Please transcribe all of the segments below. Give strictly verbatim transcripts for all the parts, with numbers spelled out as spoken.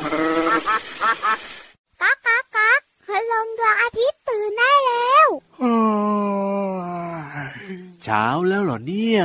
ก๊ากก๊ากก๊ากพลงดวงอาทิตย์ตื่นได้แล้วเช้าแล้วเหรอเนี่ย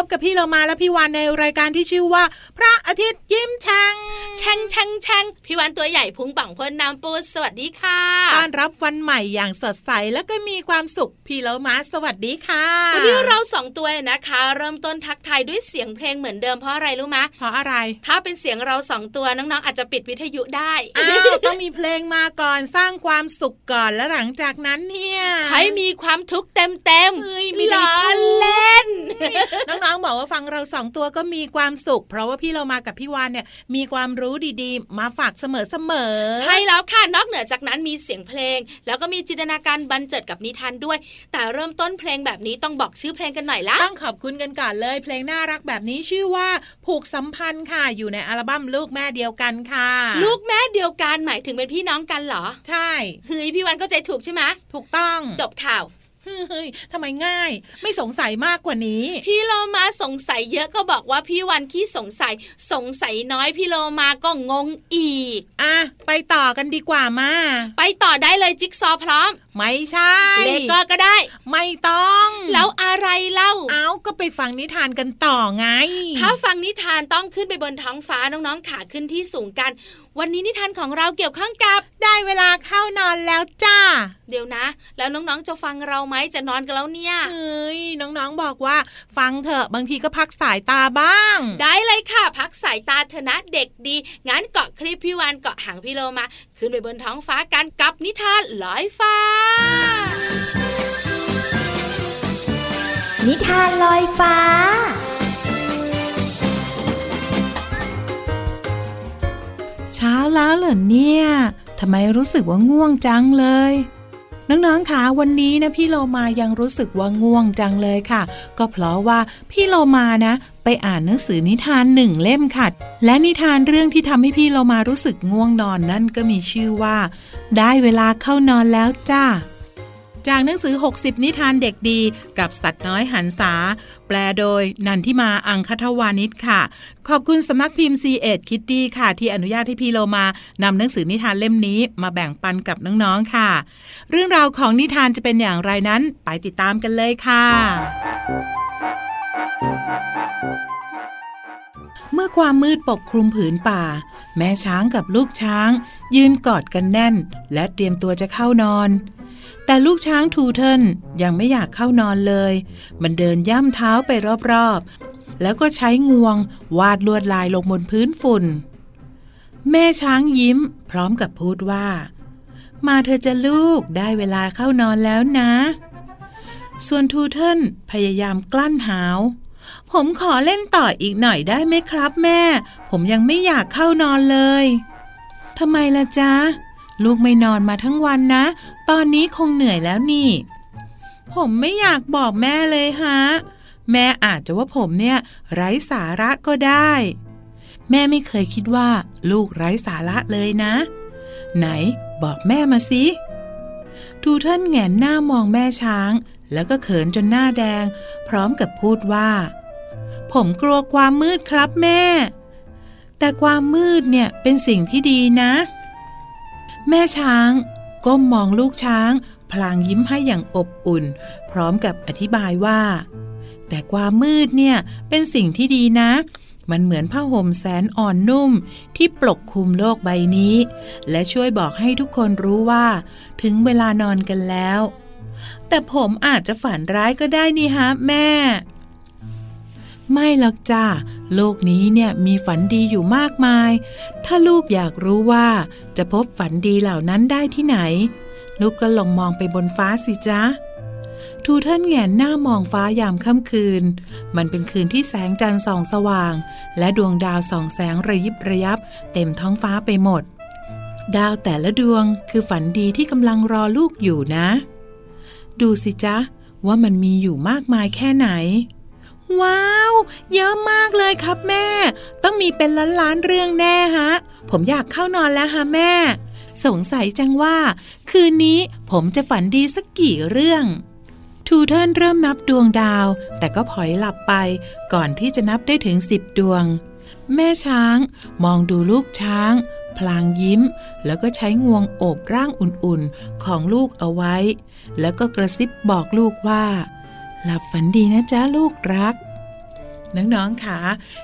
พบกับพี่เรามาและพี่วานในรายการที่ชื่อว่าพระอาทิตย์ยิ้มแฉ่งแฉ่งแฉ่งแฉ่งพี่วานตัวใหญ่พุงป่องพ่นน้ำปูสวัสดีค่ะต้อนรับวันใหม่อย่างสดใสและก็มีความสุขพี่เรามาสวัสดีค่ะวันนี้เราสองตัวนะคะเริ่มต้นทักทายด้วยเสียงเพลงเหมือนเดิมเพราะอะไรรู้ไหมเพราะอะไรถ้าเป็นเสียงเราสองตัวน้องๆอาจจะปิดวิทยุได้อ้าว ต้องมีเพลงมาก่อนสร้างความสุขก่อนแล้วหลังจากนั้นเนี่ยให้มีความทุกข์เต็มเต็มไม่ล้อเล่น น้องๆบอกว่าฟังเราสองตัวก็มีความสุขเพราะว่าพี่เรามากับพี่วานเนี่ยมีความรู้ดีๆมาฝากเสมอๆใช่แล้วค่ะนอกเหนือจากนั้นมีเสียงเพลงแล้วก็มีจินตนาการบันเจิดกับนิทานด้วยแต่เริ่มต้นเพลงแบบนี้ต้องบอกชื่อเพลงกันหน่อยละต้องขอบคุณกันก่อนเลยเพลงน่ารักแบบนี้ชื่อว่าผูกสัมพันธ์ค่ะอยู่ในอัลบั้มลูกแม่เดียวกันค่ะลูกแม่เดียวกันหมายถึงเป็นพี่น้องกันเหรอใช่เฮ้ยพี่วานก็ใจถูกใช่ไหมถูกต้องจบข่าวทำไมง่ายไม่สงสัยมากกว่านี้พี่โลมาสงสัยเยอะก็บอกว่าพี่วันขี้สงสัยสงสัยน้อยพี่โลมาก็งงอีกอ่ะไปต่อกันดีกว่ามาไปต่อได้เลยจิ๊กซอพร้อมไม่ใช่เลโก้ก็ได้ไม่ต้องแล้วอะไรเล่าเอ้าก็ไปฟังนิทานกันต่อไงถ้าฟังนิทานต้องขึ้นไปบนท้องฟ้าน้องๆขาขึ้นที่สูงกันวันนี้นิทานของเราเกี่ยวข้องกับได้เวลาเข้านอนแล้วจ้าเดี๋ยวนะแล้วน้องๆจะฟังเราไหมจะนอนกันแล้วเนี่ยเฮ้ยน้องๆบอกว่าฟังเถอะบางทีก็พักสายตาบ้างได้เลยค่ะพักสายตาเถอะนะเด็กดีงั้นเกาะคลิปพี่วานเกาะหางพี่โลมาขึ้นไปบนท้องฟ้ากันกับนิทานลอยฟ้านิทานลอยฟ้าเช้าแล้วเหรอเนี่ยทำไมรู้สึกว่าง่วงจังเลยน้องๆคะวันนี้นะพี่โลมายังรู้สึกว่าง่วงจังเลยค่ะก็เพราะว่าพี่โลมานะ ไปอ่านหนังสือนิทานหนึ่งเล่มค่ะและนิทานเรื่องที่ทำให้พี่เรามารู้สึกง่วงนอนนั่นก็มีชื่อว่าได้เวลาเข้านอนแล้วจ้าจากหนังสือหกสิบนิทานเด็กดีกับสัตว์น้อยหันษาแปลโดยนันทิมาอังคทวานิชค่ะขอบคุณสำนักพิมพ์ ซี เอ็ด Kitty ค่ะที่อนุญาตให้พี่โลมานำหนังสือนิทานเล่มนี้มาแบ่งปันกับน้องๆค่ะเรื่องราวของนิทานจะเป็นอย่างไรนั้นไปติดตามกันเลยค่ะเมื่อความมืดปกคลุมผืนป่าแม่ช้างกับลูกช้างยืนกอดกันแน่นและเตรียมตัวจะเข้านอนแต่ลูกช้างทูเทิลยังไม่อยากเข้านอนเลยมันเดินย่ำเท้าไปรอบๆแล้วก็ใช้งวงวาดลวดลายลงบนพื้นฝุ่นแม่ช้างยิ้มพร้อมกับพูดว่ามาเธอจะลูกได้เวลาเข้านอนแล้วนะส่วนทูเทิลพยายามกลั้นหาวผมขอเล่นต่ออีกหน่อยได้ไหมครับแม่ผมยังไม่อยากเข้านอนเลยทำไมล่ะจ๊ะลูกไม่นอนมาทั้งวันนะตอนนี้คงเหนื่อยแล้วนี่ผมไม่อยากบอกแม่เลยฮะแม่อาจจะว่าผมเนี่ยไร้สาระก็ได้แม่ไม่เคยคิดว่าลูกไร้สาระเลยนะไหนบอกแม่มาสิทูเทิลแหงนหน้ามองแม่ช้างแล้วก็เขินจนหน้าแดงพร้อมกับพูดว่าผมกลัวความมืดครับแม่แต่ความมืดเนี่ยเป็นสิ่งที่ดีนะแม่ช้างก้มมองลูกช้างพลางยิ้มให้อย่างอบอุ่นพร้อมกับอธิบายว่าแต่ความมืดเนี่ยเป็นสิ่งที่ดีนะมันเหมือนผ้าห่มแสนอ่อนนุ่มที่ปกคลุมโลกใบนี้และช่วยบอกให้ทุกคนรู้ว่าถึงเวลานอนกันแล้วแต่ผมอาจจะฝันร้ายก็ได้นี่ฮะแม่ไม่หรอกจ้าโลกนี้เนี่ยมีฝันดีอยู่มากมายถ้าลูกอยากรู้ว่าจะพบฝันดีเหล่านั้นได้ที่ไหนลูกก็ลองมองไปบนฟ้าสิจ๊ะทูเทิลแหงนหน้ามองฟ้ายามค่ำคืนมันเป็นคืนที่แสงจันทร์ส่องสว่างและดวงดาวส่องแสงระยิบระยับเต็มท้องฟ้าไปหมดดาวแต่ละดวงคือฝันดีที่กำลังรอลูกอยู่นะดูสิจ๊ะว่ามันมีอยู่มากมายแค่ไหนว้าวเยอะมากเลยครับแม่ต้องมีเป็นล้านล้านเรื่องแน่ฮะผมอยากเข้านอนแล้วฮะแม่สงสัยจังว่าคืนนี้ผมจะฝันดีสักกี่เรื่องทูเทิลเริ่มนับดวงดาวแต่ก็พลอยหลับไปก่อนที่จะนับได้ถึงสิบดวงแม่ช้างมองดูลูกช้างพลางยิ้มแล้วก็ใช้งวงโอบร่างอุ่นๆของลูกเอาไว้แล้วก็กระซิบบอกลูกว่าหลับฝันดีนะจ๊ะลูกรักน้องๆค่ะ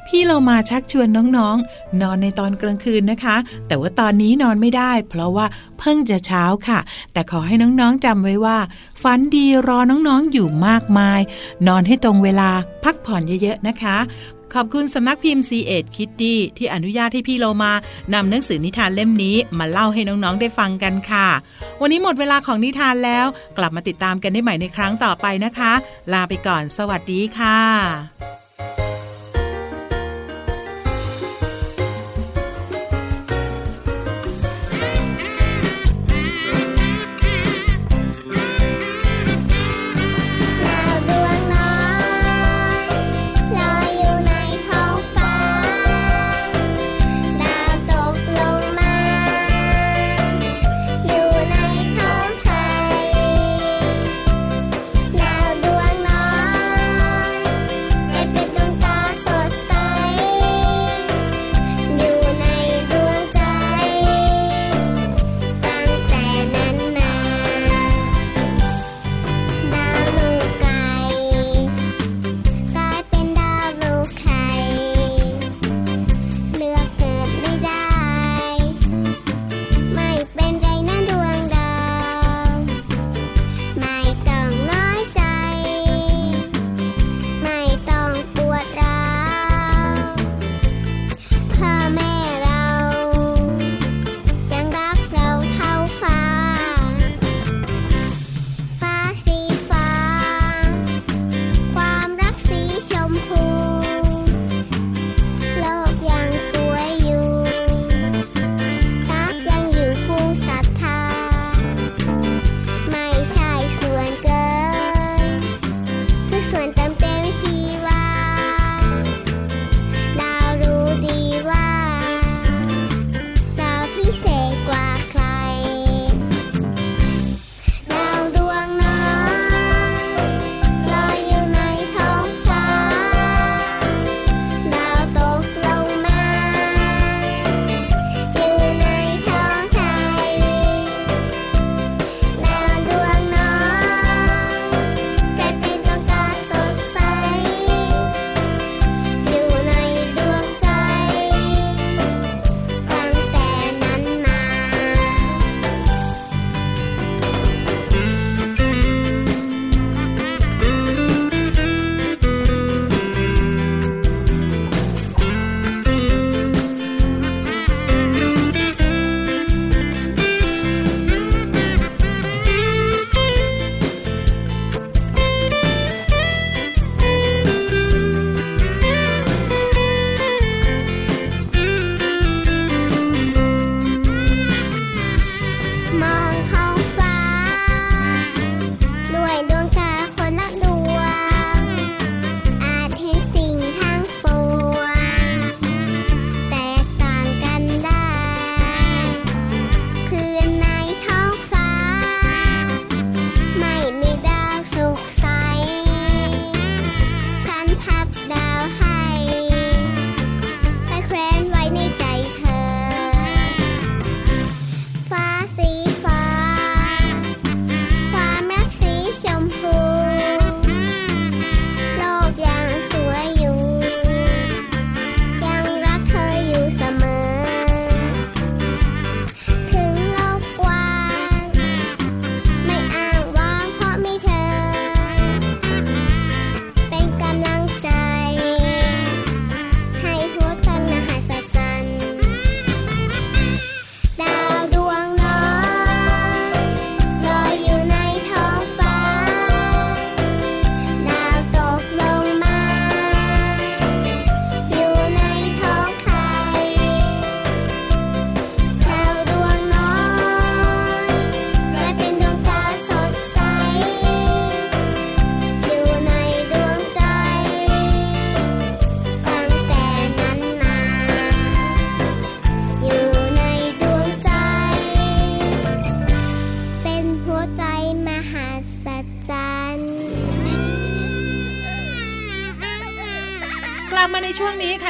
พี่เรามาชักชวนน้องๆนอนในตอนกลางคืนนะคะแต่ว่าตอนนี้นอนไม่ได้เพราะว่าเพิ่งจะเช้าค่ะแต่ขอให้น้องๆจำไว้ว่าฝันดีรอน้องๆอยู่มากมายนอนให้ตรงเวลาพักผ่อนเยอะๆนะคะขอบคุณสำนักพิมพ์ ซี เอ็ด Kitty ที่อนุญาตให้พี่เรามานำหนังสือนิทานเล่มนี้มาเล่าให้น้องๆได้ฟังกันค่ะวันนี้หมดเวลาของนิทานแล้วกลับมาติดตามกันได้ใหม่ในครั้งต่อไปนะคะลาไปก่อนสวัสดีค่ะ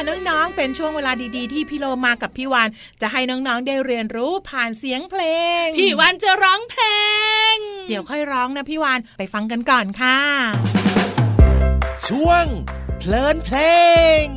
น้องๆเป็นช่วงเวลาดีๆที่พี่โลมากับพี่วานจะให้น้องๆได้เรียนรู้ผ่านเสียงเพลงพี่วานจะร้องเพลงเดี๋ยวค่อยร้องนะพี่วานไปฟังกันก่อนค่ะช่วงเพลินเพลง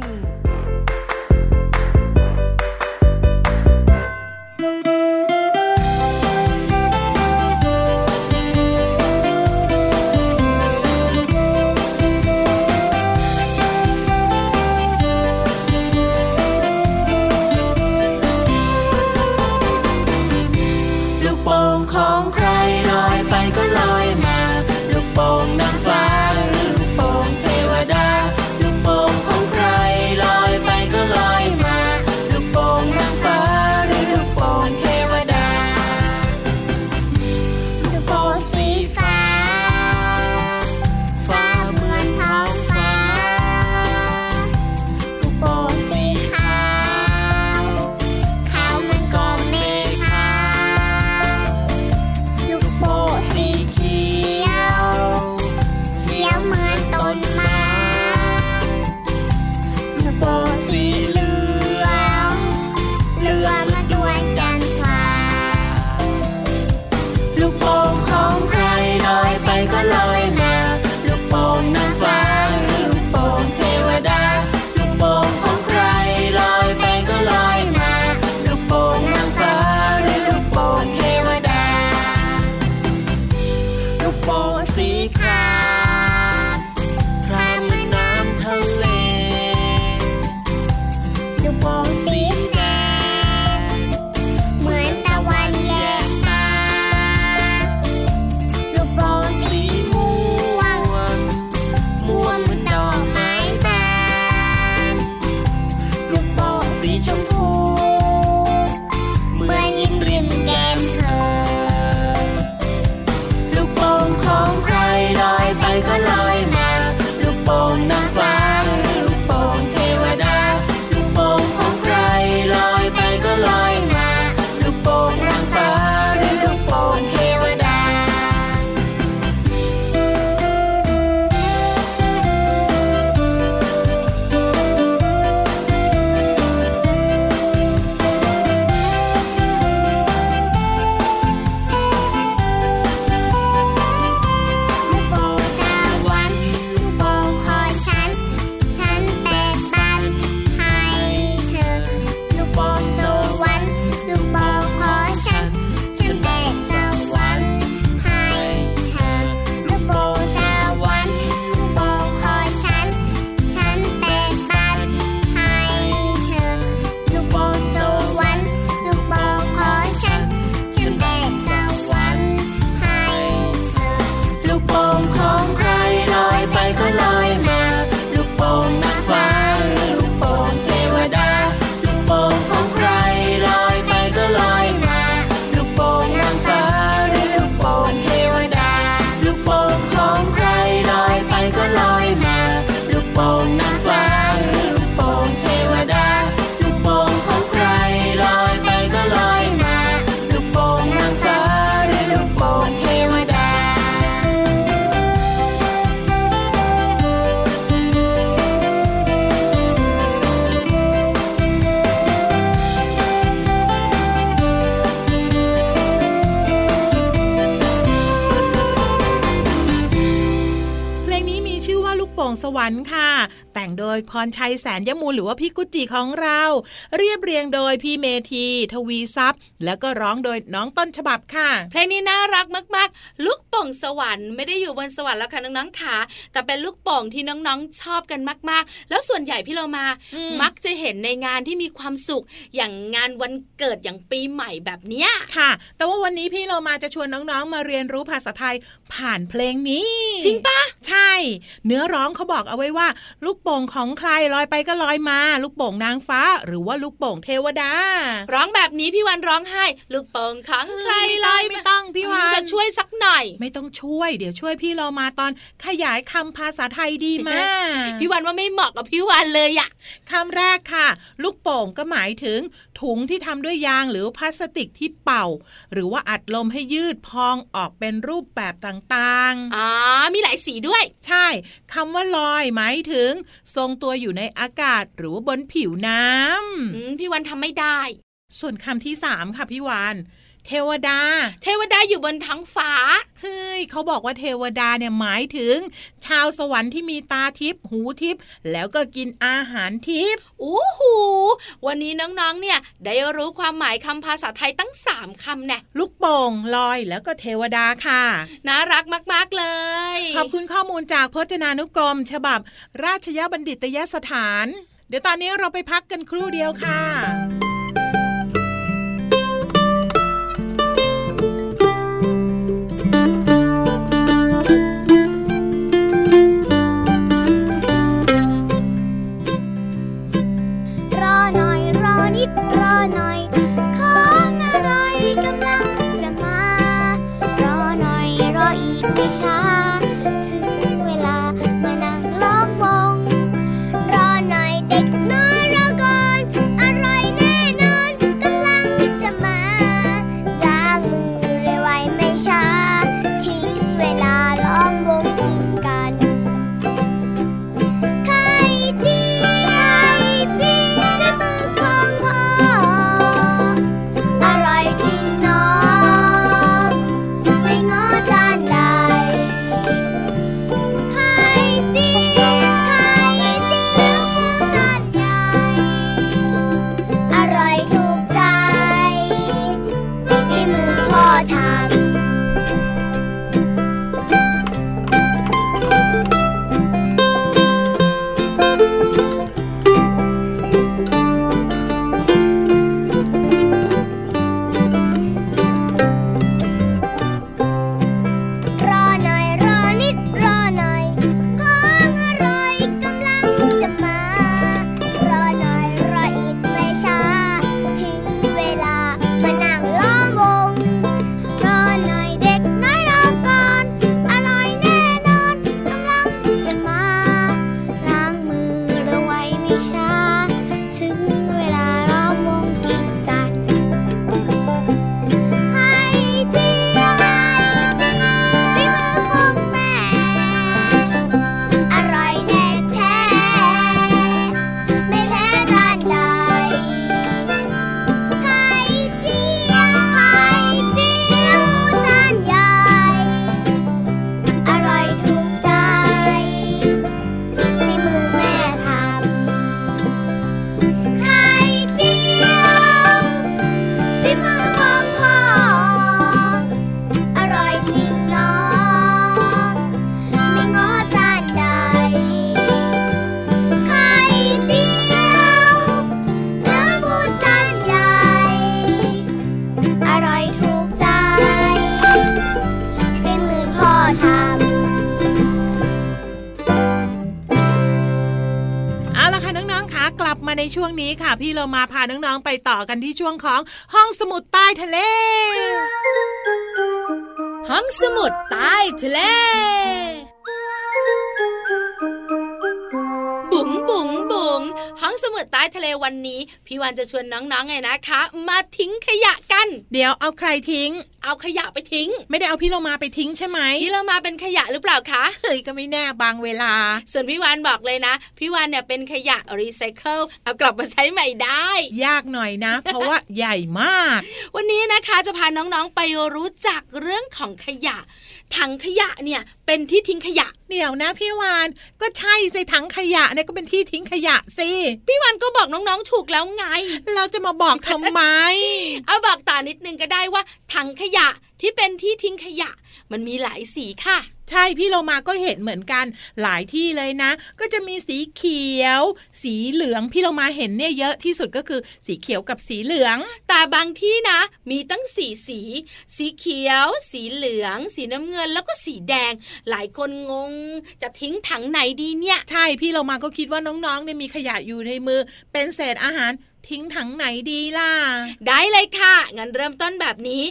สวรรค์ค่ะแต่งโดยพรชัยแสนยมูลหรือว่าพี่กุจิของเราเรียบเรียงโดยพี่เมธีทวีทรัพย์แล้วก็ร้องโดยน้องต้นฉบับค่ะเพลงนี้น่ารักมากๆลูกโป่งสวรรค์ไม่ได้อยู่บนสวรรค์แล้วค่ะน้องๆค่ะแต่เป็นลูกโป่งที่น้องๆชอบกันมากๆแล้วส่วนใหญ่พี่เรามามักจะเห็นในงานที่มีความสุขอย่างงานวันเกิดอย่างปีใหม่แบบเนี้ยค่ะแต่ว่าวันนี้พี่เรามาจะชวนน้องๆมาเรียนรู้ภาษาไทยผ่านเพลงนี้จริงปะใช่เนื้อร้องเขาบอกเอาไว้ว่าลูกโป่งของใครลอยไปก็ลอยมาลูกโป่งนางฟ้าหรือว่าลูกโป่งเทวดาร้องแบบนี้พี่วันร้องให้ลูกโป่งของใครลอยไม่ต้องพี่วันจะช่วยสักหน่อยไม่ต้องช่วยเดี๋ยวช่วยพี่เรามาตอนขยายคำภาษาไทยดีมากพี่วันว่าไม่เหมาะกับพี่วันเลยอะคำแรกค่ะลูกโป่งก็หมายถึงถุงที่ทำด้วยยางหรือพลาสติกที่เป่าหรือว่าอัดลมให้ยืดพองออกเป็นรูปแบบต่างๆอ๋อมีหลายสีด้วยใช่คำว่าลอยหมายถึง ทรงตัวอยู่ในอากาศหรือว่าบนผิวน้ำพี่วานทำไม่ได้ส่วนคำที่สามค่ะพี่วานเทวดาเทวดาอยู่บนท้องฟ้าเฮ้ยเขาบอกว่าเทวดาเนี่ยหมายถึงชาวสวรรค์ที่มีตาทิพย์หูทิพย์แล้วก็กินอาหารทิพย์โอ้โหวันนี้น้องๆเนี่ยได้รู้ความหมายคำภาษาไทยตั้งสามคำแน่ลูกโป่งลอยแล้วก็เทวดาค่ะน่ารักมากๆเลยขอบคุณข้อมูลจากพจนานุกรมฉบับราชยบัณฑิตยสถานเดี๋ยวตอนนี้เราไปพักกันครู่เดียวค่ะรอหน่อยของอะไรกำลังจะมารอหน่อยรออีกไม่ช้าถึงเวลามานั่งล้อมวงรอหน่อยเด็กน้อยรอก่อนอะไรแน่นอนกำลังจะมาล้างมือเร็วไวไม่ช้าถึงเวลาล้อมวงกินกันไข่เจียวในช่วงนี้ค่ะพี่เรามาพาน้องๆไปต่อกันที่ช่วงของห้องสมุดใต้ทะเลห้องสมุดใต้ทะเลบุ๋งบุ๋งบุ๋งห้องสมุดใต้ทะเลวันนี้พี่วานจะชวนน้องๆไงนะคะมาทิ้งขยะกันเดี๋ยวเอาใครทิ้งเอาขยะไปทิ้งไม่ได้เอาพี่โลมาไปทิ้งใช่ไหมพี่โลมาเป็นขยะหรือเปล่าคะเฮ้ยก็ไม่แน่บางเวลาส่วนพี่วานบอกเลยนะพี่วานเนี่ยเป็นขยะรีไซเคิลเอากลับมาใช้ใหม่ได้ยากหน่อยนะ เพราะว่าใหญ่มากวันนี้นะคะจะพาน้องๆไปรู้จักเรื่องของขยะถังขยะเนี่ยเป็นที่ทิ้งขยะเดี๋ยวนะพี่วานก็ใช่สิถังขยะเนี่ยก็เป็นที่ทิ้งขยะสิพี่วานก็บอกน้องๆถูกแล้วไงเราจะมาบอกทำไม เอาบอกต่อนิดนึงก็ได้ว่าถังขยะขยะที่เป็นที่ทิ้งขยะมันมีหลายสีค่ะใช่พี่เรามาก็เห็นเหมือนกันหลายที่เลยนะก็จะมีสีเขียวสีเหลืองพี่เรามาเห็นเนี่ยเยอะที่สุดก็คือสีเขียวกับสีเหลืองแต่บางที่นะมีตั้งสี่สีสีเขียวสีเหลืองสีน้ำเงินแล้วก็สีแดงหลายคนงงจะทิ้งถังไหนดีเนี่ยใช่พี่เรามาก็คิดว่าน้องๆเนี่ยมีขยะอยู่ในมือเป็นเศษอาหารทิ้งถังไหนดีล่ะได้เลยค่ะงั้นเริ่มต้นแบบนี้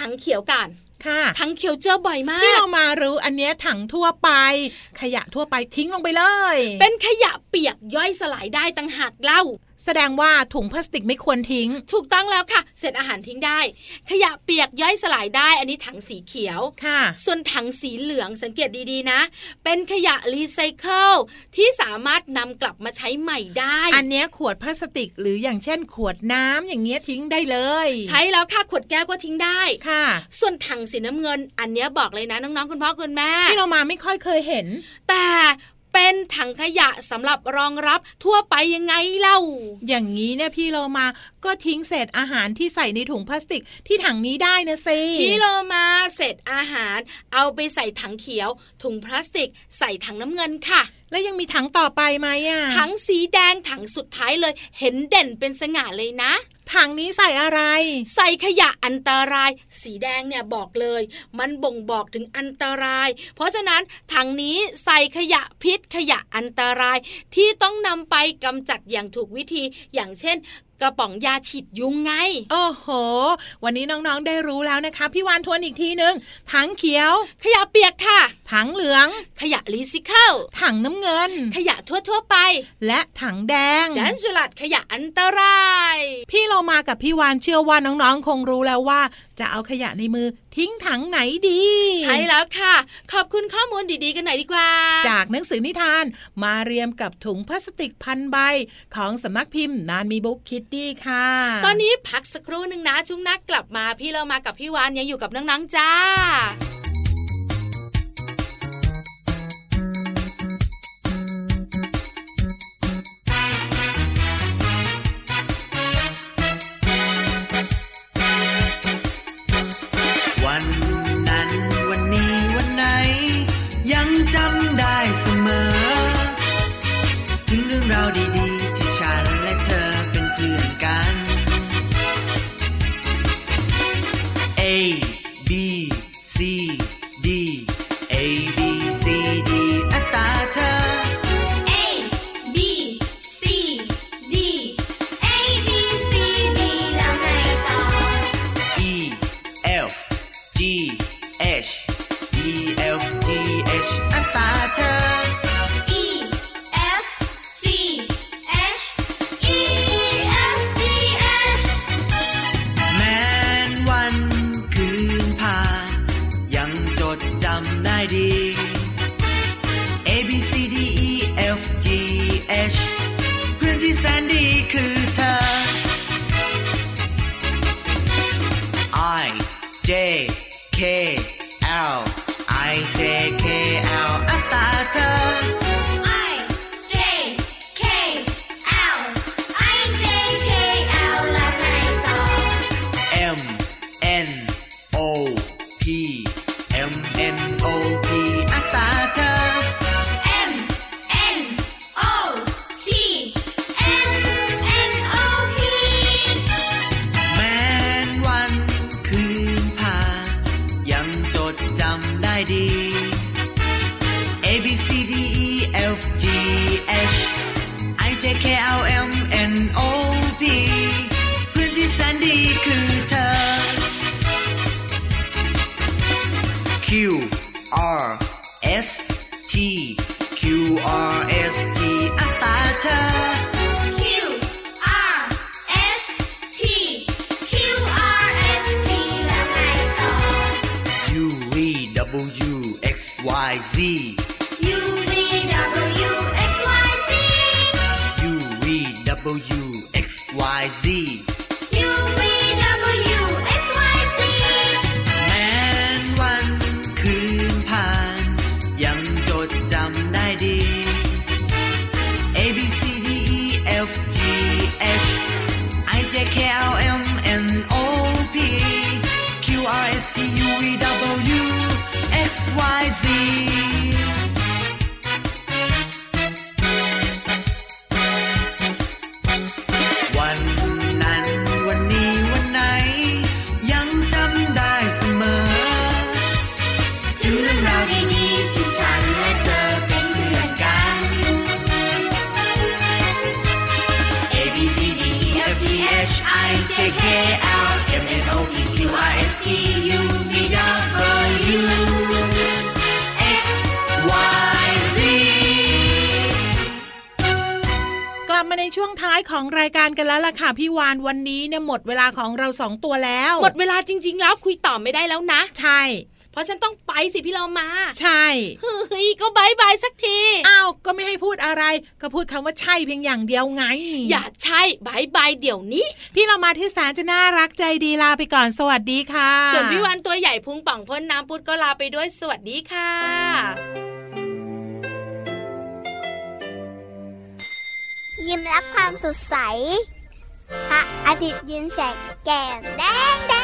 ถังเขียวกันค่ะถังเขียวเจอบ่อยมากที่เรามารู้อันเนี้ยถังทั่วไปขยะทั่วไปทิ้งลงไปเลยเป็นขยะเปียกย่อยสลายได้ต่างหากเล่า แสดงว่าถุงพลาสติกไม่ควรทิ้งถูกต้องแล้วค่ะเศษอาหารทิ้งได้ขยะเปียกย่อยสลายได้อันนี้ถังสีเขียวค่ะส่วนถังสีเหลืองสังเกตดีๆนะเป็นขยะรีไซเคิลที่สามารถนำกลับมาใช้ใหม่ได้อันเนี้ยขวดพลาสติกหรืออย่างเช่นขวดน้ำอย่างเงี้ยทิ้งได้เลยใช้แล้วค่ะขวดแก้วก็ทิ้งได้ค่ะส่วนถังสีน้ำเงินอันเนี้ยบอกเลยนะน้องๆคุณพ่อคุณแม่ที่เรามาไม่ค่อยเคยเห็นแต่เป็นถังขยะสำหรับรองรับทั่วไปยังไงเล่าอย่างนี้เนี่ยพี่โลมาก็ทิ้งเศษอาหารที่ใส่ในถุงพลาสติกที่ถังนี้ได้นะสิพี่โลมาเศษอาหารเอาไปใส่ถังเขียวถุงพลาสติกใส่ถังน้ำเงินค่ะแล้วยังมีถังต่อไปไหมอ่ะถังสีแดงถังสุดท้ายเลยเห็นเด่นเป็นสง่าเลยนะถังนี้ใส่อะไรใส่ขยะอันตรายสีแดงเนี่ยบอกเลยมันบ่งบอกถึงอันตรายเพราะฉะนั้นถังนี้ใส่ขยะพิษขยะอันตรายที่ต้องนำไปกำจัดอย่างถูกวิธีอย่างเช่นกระป๋องยาฉีดยุงไงโอ้โหวันนี้น้องๆได้รู้แล้วนะคะพี่วานทวนอีกทีนึงถังเขียวขยะเปียกค่ะถังเหลืองขยะรีไซเคิลถังน้ำเงินขยะทั่วๆไปและถังแดงแดนสุลัดขยะอันตรายพี่เรามากับพี่วานเชื่อว่าน้องๆคงรู้แล้วว่าจะเอาขยะในมือทิ้งถังไหนดีใช่แล้วค่ะขอบคุณข้อมูลดีๆกันหน่อยดีกว่าจากหนังสือนิทานมาเรียมกับถุงพลาสติกพันใบของสำนักพิมพ์นานมีบุ๊กคิดดี้ค่ะตอนนี้พักสักครู่นึงนะช่วงหน้ากลับมาพี่เรามากับพี่วานยังอยู่กับน้องๆจ้าใน ในช่วงท้ายของรายการกันแล้วล่ะค่ะพี่วานวันนี้เนี่ยหมดเวลาของเราสองตัวแล้วหมดเวลาจริงๆแล้วคุยต่อไม่ได้แล้วนะใช่เพราะฉันต้องไปสิพี่เรามาใช่เฮ้ยก็บายบายสักทีอ้าวก็ไม่ให้พูดอะไรก็พูดคำว่าใช่เพียงอย่างเดียวไงอย่าใช่บายบายเดี๋ยวนี้พี่เรามาที่แสนจะน่ารักใจดีลาไปก่อนสวัสดีค่ะส่วนพี่วันตัวใหญ่พุงป่องพ่นน้ำพุดก็ลาไปด้วยสวัสดีค่ะยิ้มรับความสดใสพระอาทิตย์ยิ้มแฉกแก้มแดง